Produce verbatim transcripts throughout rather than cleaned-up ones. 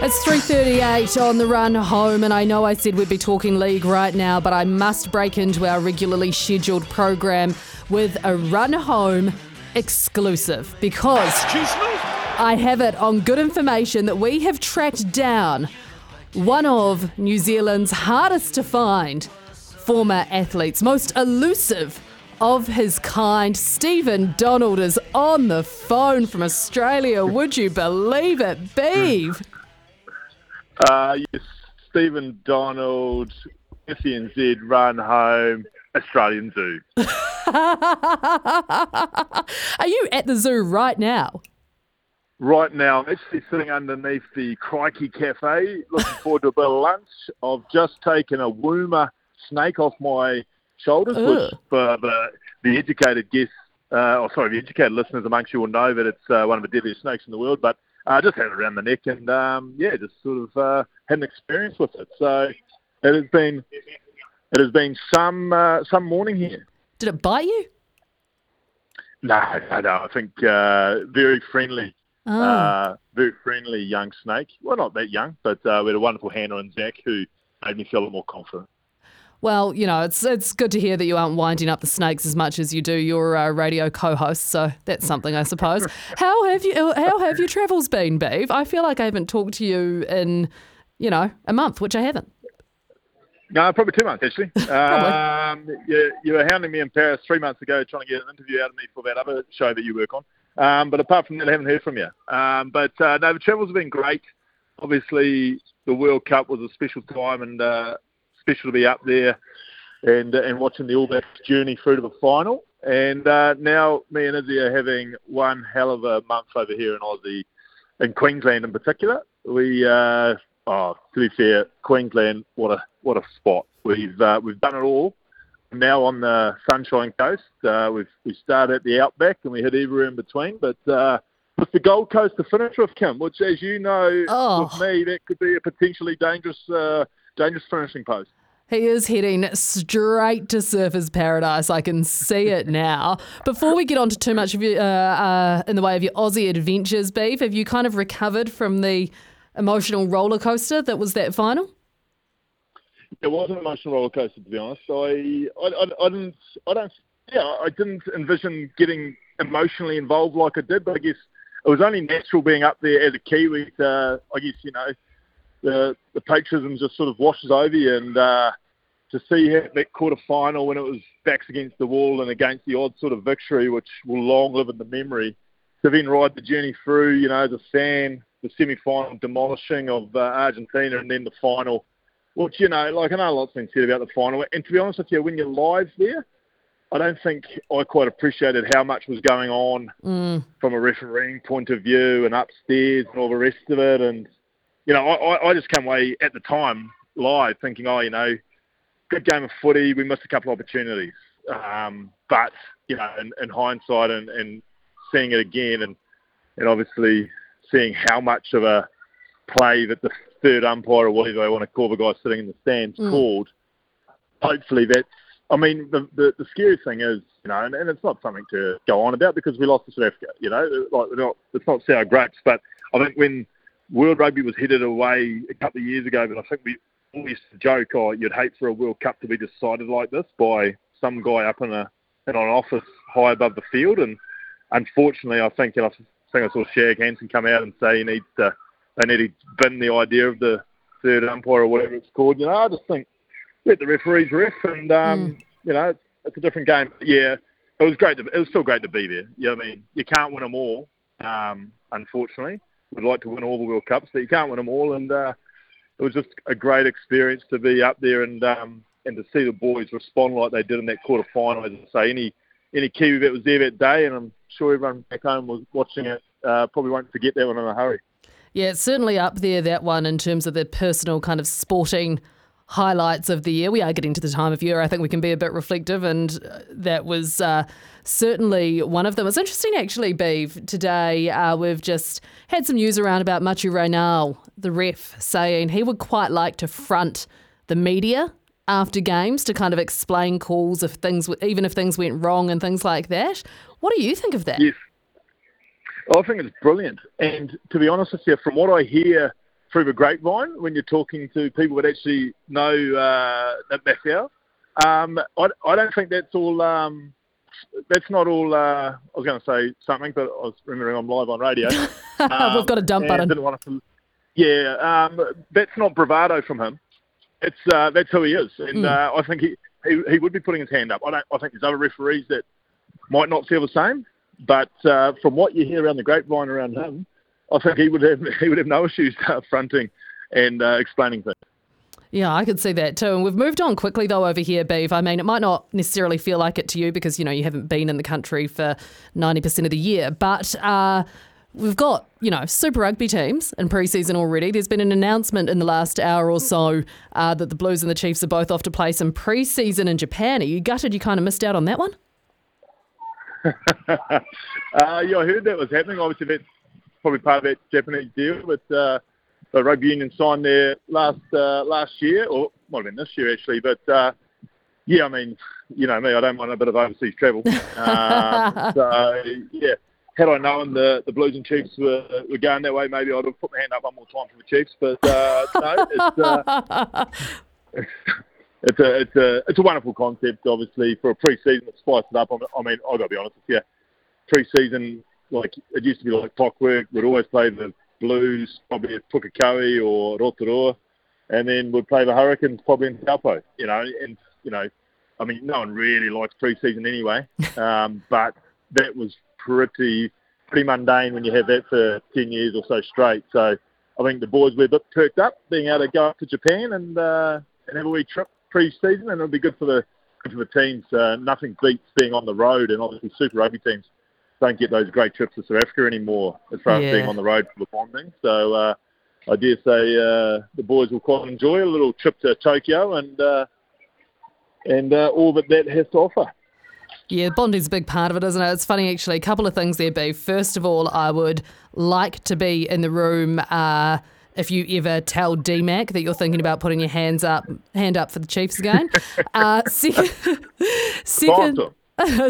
It's three thirty-eight on the run home, and I know I said we'd be talking league right now, but I must break into our regularly scheduled program with a Run Home exclusive, because I have it on good information that we have tracked down one of New Zealand's hardest to find former athletes, most elusive of his kind. Stephen Donald is on the phone from Australia. Would you believe it, Beeve? Uh, yes, Stephen Donald, S N Z, Run Home, Australian Zoo. Are you at the zoo right now? Right now, I'm actually sitting underneath the Crikey Cafe, looking forward to a bit of lunch. I've just taken a Woma snake off my shoulders, Ugh. which for the, the educated guests, uh, or sorry, the educated listeners amongst you will know that it's uh, one of the deadliest snakes in the world, but I uh, just had it around the neck and, um, yeah, just sort of uh, had an experience with it. So it has been it has been some uh, some morning here. Did it bite you? No, no, no. I think uh, very friendly. Oh. Uh, very friendly young snake. Well, not that young, but uh, we had a wonderful handler in Zach who made me feel a lot more confident. Well, you know, it's it's good to hear that you aren't winding up the snakes as much as you do your uh, radio co-host, so that's something, I suppose. How have you? How have your travels been, Beeve? I feel like I haven't talked to you in, you know, a month, which I haven't. No, probably two months, actually. um, you, you were hounding me in Paris three months ago trying to get an interview out of me for that other show that you work on. Um, but apart from that, I haven't heard from you. Um, but uh, no, the travels have been great. Obviously, the World Cup was a special time and uh, special to be up there and and watching the All Blacks journey through to the final. And uh, now me and Izzy are having one hell of a month over here in Aussie, in Queensland in particular. We, uh, oh, to be fair, Queensland, what a what a spot. We've uh, we've done it all. Now on the Sunshine Coast, uh, we've we started at the Outback and we hit everywhere in between. But uh, with the Gold Coast to finish with, Kim, which, as you know, oh. with me, that could be a potentially dangerous uh, dangerous finishing post. He is heading straight to Surfers Paradise. I can see it now. Before we get on to too much of your, uh, uh, in the way of your Aussie adventures, Beef, have you kind of recovered from the emotional roller coaster that was that final? It was an emotional roller coaster, to be honest. I, I, I, I didn't, I don't, yeah, I didn't envision getting emotionally involved like I did. But I guess it was only natural being up there as a Kiwi to, I guess, you know. The, the patriotism just sort of washes over you, and uh, to see that quarter final when it was backs against the wall and against the odds sort of victory, which will long live in the memory, to then ride the journey through, you know, the fan, the semi-final demolishing of uh, Argentina, and then the final, which, you know, like I know a lot's been said about the final, and to be honest with you, when you're live there, I don't think I quite appreciated how much was going on mm. from a refereeing point of view and upstairs and all the rest of it, and you know, I, I just came away at the time live thinking, oh, you know, good game of footy. We missed a couple of opportunities. Um, but, you know, in, in hindsight and, and seeing it again and, and obviously seeing how much of a play that the third umpire or whatever they want to call the guy sitting in the stands mm. called, hopefully that's, I mean, the, the, the scary thing is, you know, and, and it's not something to go on about because we lost to South Africa, you know. Like, not, it's not sour grapes, but I think when World Rugby was headed away a couple of years ago, but I think we always joke, oh, you'd hate for a World Cup to be decided like this by some guy up in a in an office high above the field. And unfortunately, I think, and I think I saw Shag Hansen come out and say you need to, they need to bin the idea of the third umpire or whatever it's called. You know, I just think let the referees ref, and um, mm. you know, it's, it's a different game. But yeah, it was great. To, it was still great to be there. You know what I mean? You can't win them all, um, unfortunately. We'd like to win all the World Cups, but you can't win them all. And uh, it was just a great experience to be up there and um, and to see the boys respond like they did in that quarter final. As I say, any any Kiwi that was there that day, and I'm sure everyone back home was watching it. Uh, probably won't forget that one in a hurry. Yeah, it's certainly up there, that one, in terms of the personal kind of sporting highlights of the year. We are getting to the time of year I think we can be a bit reflective, and that was uh, certainly one of them. It's interesting actually, Beav, today uh, we've just had some news around about Mathieu Raynal, the ref, saying he would quite like to front the media after games to kind of explain calls if things, even if things went wrong and things like that. What do you think of that? Yes, I think it's brilliant, and to be honest with you, from what I hear through the grapevine, when you're talking to people that actually know uh, Mathieu, um, I, I don't think that's all. Um, that's not all. Uh, I was going to say something, but I was remembering I'm live on radio. Um, We've got a dump button. Didn't want to, yeah, um, that's not bravado from him. It's uh, that's who he is, and mm. uh, I think he, he he would be putting his hand up. I don't. I think there's other referees that might not feel the same, but uh, from what you hear around the grapevine around him, I think he would have he would have no issues uh, fronting and uh, explaining things. Yeah, I could see that too. And we've moved on quickly though over here, Beav. I mean, it might not necessarily feel like it to you because, you know, you haven't been in the country for ninety percent of the year. But uh, we've got, you know, Super Rugby teams in pre-season already. There's been an announcement in the last hour or so uh, that the Blues and the Chiefs are both off to play some pre-season in Japan. Are you gutted you kind of missed out on that one? uh, yeah, I heard that was happening. Obviously, that's probably part of that Japanese deal with uh, the rugby union signed there last uh, last year, or might have been this year actually. But uh, yeah, I mean, you know me, I don't mind a bit of overseas travel. Um, so yeah, had I known the, the Blues and Chiefs were, were going that way, maybe I'd have put my hand up one more time for the Chiefs. But uh, no, it's, uh, it's a it's a it's a wonderful concept, obviously, for a pre-season that spices it up. I mean, I've got to be honest with you, pre-season. Like, it used to be like clockwork. We'd always play the Blues, probably at Pukakaui or Rotorua, and then we'd play the Hurricanes, probably in Taupo, you know. And, you know, I mean, no one really likes pre-season anyway, um, but that was pretty pretty mundane when you have that for ten years or so straight. So I think the boys were a bit perked up, being able to go up to Japan and uh, and have a wee trip pre-season, and it'll be good for the, good for the teams. Uh, nothing beats being on the road, and obviously Super Rugby teams don't get those great trips to South Africa anymore as far as yeah. being on the road for the bonding. So uh, I dare say uh, the boys will quite enjoy a little trip to Tokyo and uh, and uh, all that that has to offer. Yeah, bonding's a big part of it, isn't it? It's funny, actually. A couple of things there, Beef. First of all, I would like to be in the room uh, if you ever tell D M A C that you're thinking about putting your hands up, hand up for the Chiefs again. uh, second... second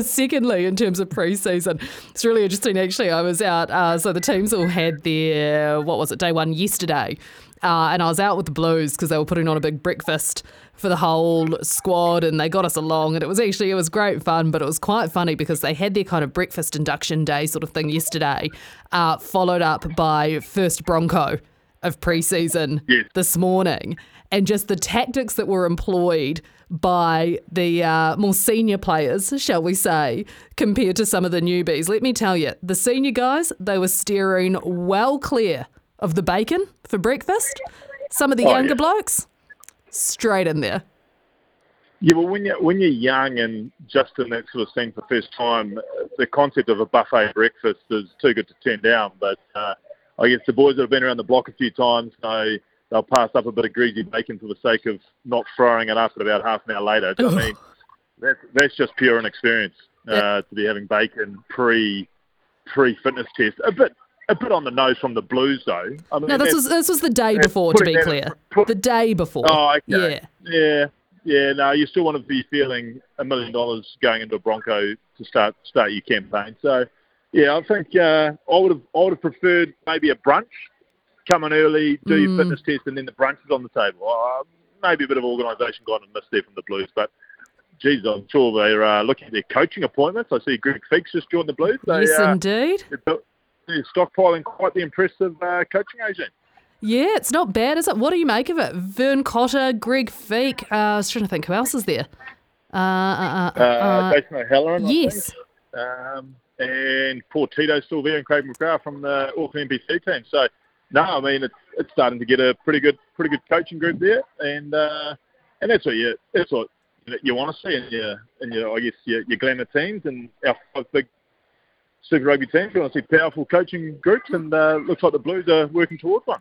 Secondly, in terms of pre-season, it's really interesting actually. I was out, uh, so the teams all had their, what was it, day one yesterday, uh, and I was out with the Blues because they were putting on a big breakfast for the whole squad, and they got us along, and it was actually, it was great fun. But it was quite funny because they had their kind of breakfast induction day sort of thing yesterday, uh, followed up by first Bronco of pre-season yeah. this morning, and just the tactics that were employed by the uh, more senior players, shall we say, compared to some of the newbies. Let me tell you, the senior guys, they were steering well clear of the bacon for breakfast. Some of the oh, younger yeah. blokes, straight in there. Yeah, well, when you're, when you're young and just in that sort of thing for the first time, the concept of a buffet breakfast is too good to turn down. But uh, I guess the boys that have been around the block a few times know they'll pass up a bit of greasy bacon for the sake of not throwing it up at about half an hour later. I mean, that's, that's just pure inexperience uh, to be having bacon pre, pre-fitness test. A bit a bit on the nose from the Blues, though. I mean, no, this was, this was the day before, to be clear. In, put, the day before. Oh, okay. Yeah. Yeah, yeah. No, you still want to be feeling a million dollars going into a Bronco to start start your campaign. So, yeah, I think uh, I would have I would have preferred maybe a brunch. Come in early, do your mm. fitness test, and then the brunch is on the table. Uh, maybe a bit of organisation gone and missed there from the Blues, but, geez, I'm sure they're uh, looking at their coaching appointments. I see Greg Feek just joined the Blues. They, yes, uh, indeed. They're, they're stockpiling quite the impressive uh, coaching agent. Yeah, it's not bad, is it? What do you make of it? Vern Cotter, Greg Feek. Uh, I was trying to think who else is there. Uh, uh, uh, uh, uh, Jason O'Halloran, yes. I think. Um, and poor Tito's still there, and Craig McGrath from the Auckland N B C team. So, no, I mean it's it's starting to get a pretty good pretty good coaching group there, and uh, and that's what you that's what that you want to see in your, in your I guess, your, your glamour teams and our five big Super Rugby teams. You want to see powerful coaching groups, and uh, looks like the Blues are working towards one.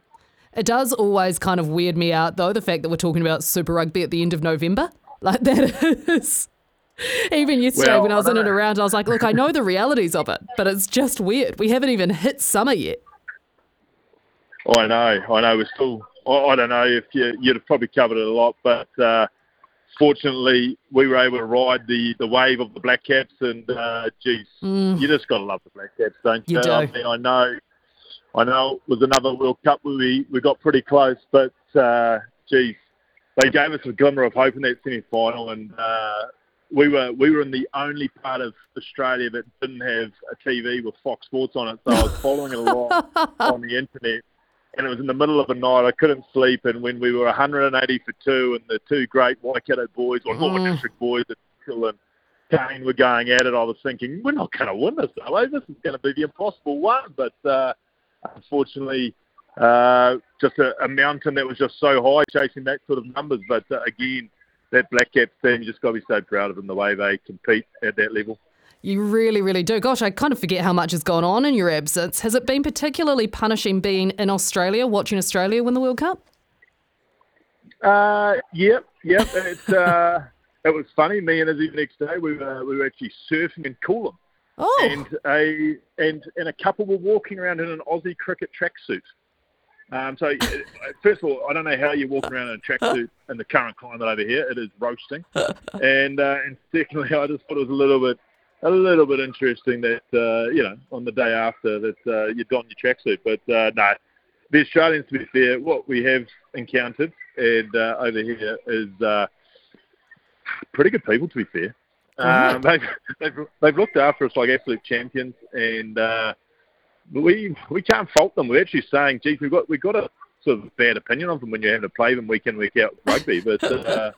It does always kind of weird me out, though, the fact that we're talking about Super Rugby at the end of November. Like, that is... Even yesterday well, when I was I in and around, I was like, look, I know the realities of it, but it's just weird. We haven't even hit summer yet. I know, I know. We're still... I don't know if you, you'd have probably covered it a lot, but uh, fortunately we were able to ride the, the wave of the Black Caps, and uh, geez, mm. you just got to love the Black Caps, don't you? you do. I mean, I know, I know it was another World Cup where we, we got pretty close, but uh, geez, they gave us a glimmer of hope in that semi-final, and uh, we were we were in the only part of Australia that didn't have a T V with Fox Sports on it, so I was following it along on the internet. And it was in the middle of the night. I couldn't sleep. And when we were one hundred eighty for two, and the two great Waikato boys, or Northern mm. District boys, Mitchell and Cairns, were going at it, I was thinking, we're not going to win this, are we? This is going to be the impossible one. But uh, unfortunately, uh, just a, a mountain that was just so high, chasing that sort of numbers. But uh, again, that Black Caps team, you just got to be so proud of them, the way they compete at that level. You really, really do. Gosh, I kind of forget how much has gone on in your absence. Has it been particularly punishing being in Australia, watching Australia win the World Cup? Uh, yep, yep. It's, uh, it was funny. Me and Izzy the next day, we were we were actually surfing in Coolum. Oh. And a and and a couple were walking around in an Aussie cricket tracksuit. Um, so first of all, I don't know how you walk around in a tracksuit in the current climate over here. It is roasting. And uh, and secondly, I just thought it was a little bit. A little bit interesting that, uh, you know, on the day after that uh, you don your tracksuit. But, uh, no, the Australians, to be fair, what we have encountered and uh, over here is uh, pretty good people, to be fair. Um, they've, they've, they've looked after us like absolute champions, and uh, we we can't fault them. We're actually saying, geez, we've got, we've got a sort of bad opinion of them when you're having to play them week in, week out with rugby. But, uh,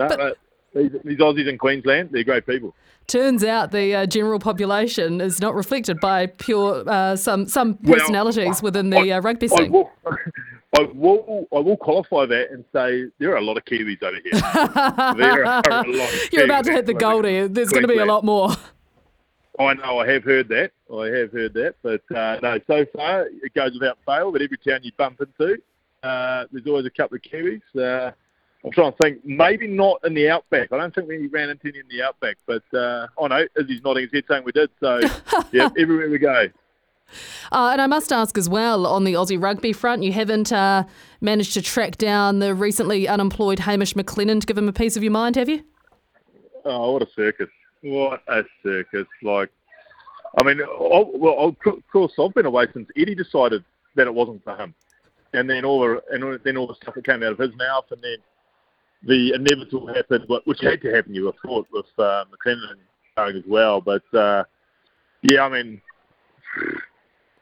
no, but- uh, These, these Aussies in Queensland, they're great people. Turns out the uh, general population is not reflected by pure uh, some some personalities well, I, within the I, uh, rugby scene. I will, I will I will qualify that and say there are a lot of Kiwis over here. There are a lot of Kiwis. You're about to hit the goldie. There's going to be a lot more. I know. I have heard that. I have heard that. But uh, no, so far it goes without fail that every town you bump into, uh, there's always a couple of Kiwis. Uh, I'm trying to think, maybe not in the Outback. I don't think we ran into any in the Outback, but uh, oh no, Izzy's nodding his head saying we did, so yeah, everywhere we go. Uh, and I must ask as well, on the Aussie rugby front, you haven't uh, managed to track down the recently unemployed Hamish McLennan to give him a piece of your mind, have you? Oh, what a circus. What a circus. Like, I mean, I'll, well, I'll, of course, I've been away since Eddie decided that it wasn't for him. And then all the, and then all the stuff that came out of his mouth, and then the inevitable happened, which had to happen, you were thought, with uh, McLennan as well. But, uh, yeah, I mean,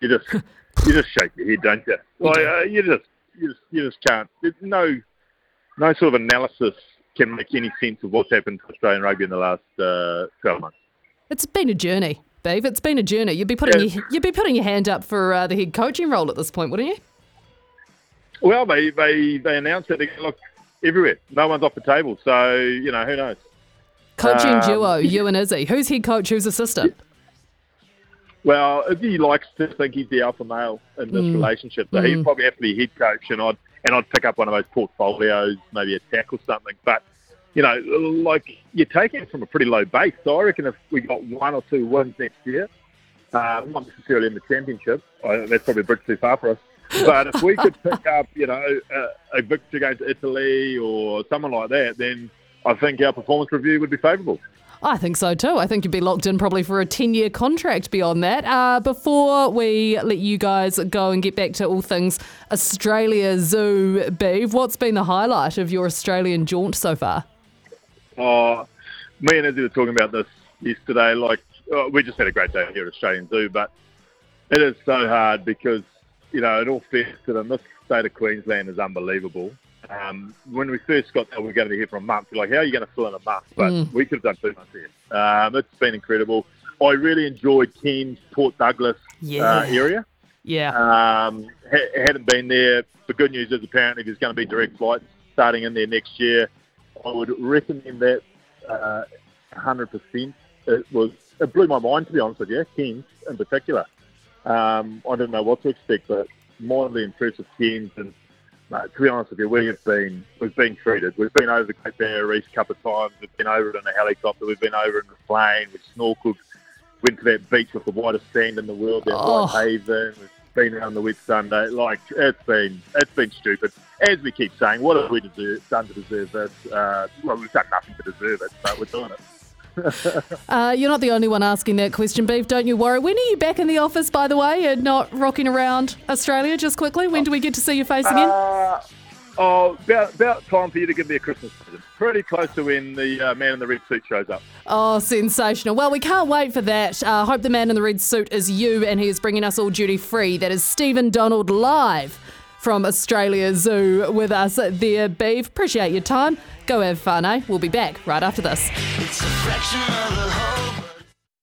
you just you just shake your head, don't you? Like, uh, you, just, you just you just can't. No no sort of analysis can make any sense of what's happened to Australian rugby in the last uh, twelve months. It's been a journey, Dave. It's been a journey. You'd be putting, yeah. your, you'd be putting your hand up for uh, the head coaching role at this point, wouldn't you? Well, they, they, they announced it. They, look, everywhere. No one's off the table, so, you know, who knows? Coaching um, duo, you and Izzy. Who's head coach, who's assistant? Well, Izzy likes to think he's the alpha male in this mm. relationship, so mm. he'd probably have to be head coach, and I'd, and I'd pick up one of those portfolios, maybe a tack or something. But, you know, like, you're taking it from a pretty low base, so I reckon if we got one or two wins next year, uh, not necessarily in the championship, I, that's probably a bridge too far for us, but if we could pick up, you know, a, a victory against Italy or someone like that, then I think our performance review would be favourable. I think so too. I think you'd be locked in probably for a ten-year contract beyond that. Uh, before we let you guys go and get back to all things Australia Zoo, Bev, what's been the highlight of your Australian jaunt so far? Oh, me and Izzy were talking about this yesterday. Like, oh, we just had a great day here at Australian Zoo, but it is so hard because, you know, it all fairness to them, this state of Queensland is unbelievable. Um, when we first got there, we were going to be here for a month. You're like, how are you going to fill in a month? But mm. we could have done two months here. Um, it's been incredible. I really enjoyed Cairns, Port Douglas yeah. uh, area. Yeah. Um, ha- hadn't been there. The good news is apparently there's going to be direct flights starting in there next year. I would recommend that uh, one hundred percent. It was it blew my mind, to be honest with you, Cairns in particular. Um, I didn't know what to expect, but mildly impressed with Cairns. And mate, to be honest with you, we have been we've been treated. We've been over the Cape Barrier Reef a couple of times. We've been over it in a helicopter. We've been over it in a plane. We snorkeled. Went to that beach with the whitest sand in the world, that oh. White Haven. We've been out on the wet Sunday. Like it's been it's been stupid. As we keep saying, what have we deserve, done to deserve this? Uh, well, we've done nothing to deserve it, but we're doing it. Uh, you're not the only one asking that question, Beef, don't you worry. When are you back in the office, by the way, and not rocking around Australia just quickly? When do we get to see your face again? Uh, oh, about, about time for you to give me a Christmas present. Pretty close to when the uh, man in the red suit shows up. Oh, sensational. Well, we can't wait for that. I uh, hope the man in the red suit is you and he is bringing us all duty free. That is Stephen Donald live from Australia Zoo with us there, Beef. Appreciate your time. Go have fun, eh? We'll be back right after this. It's a fraction of the whole.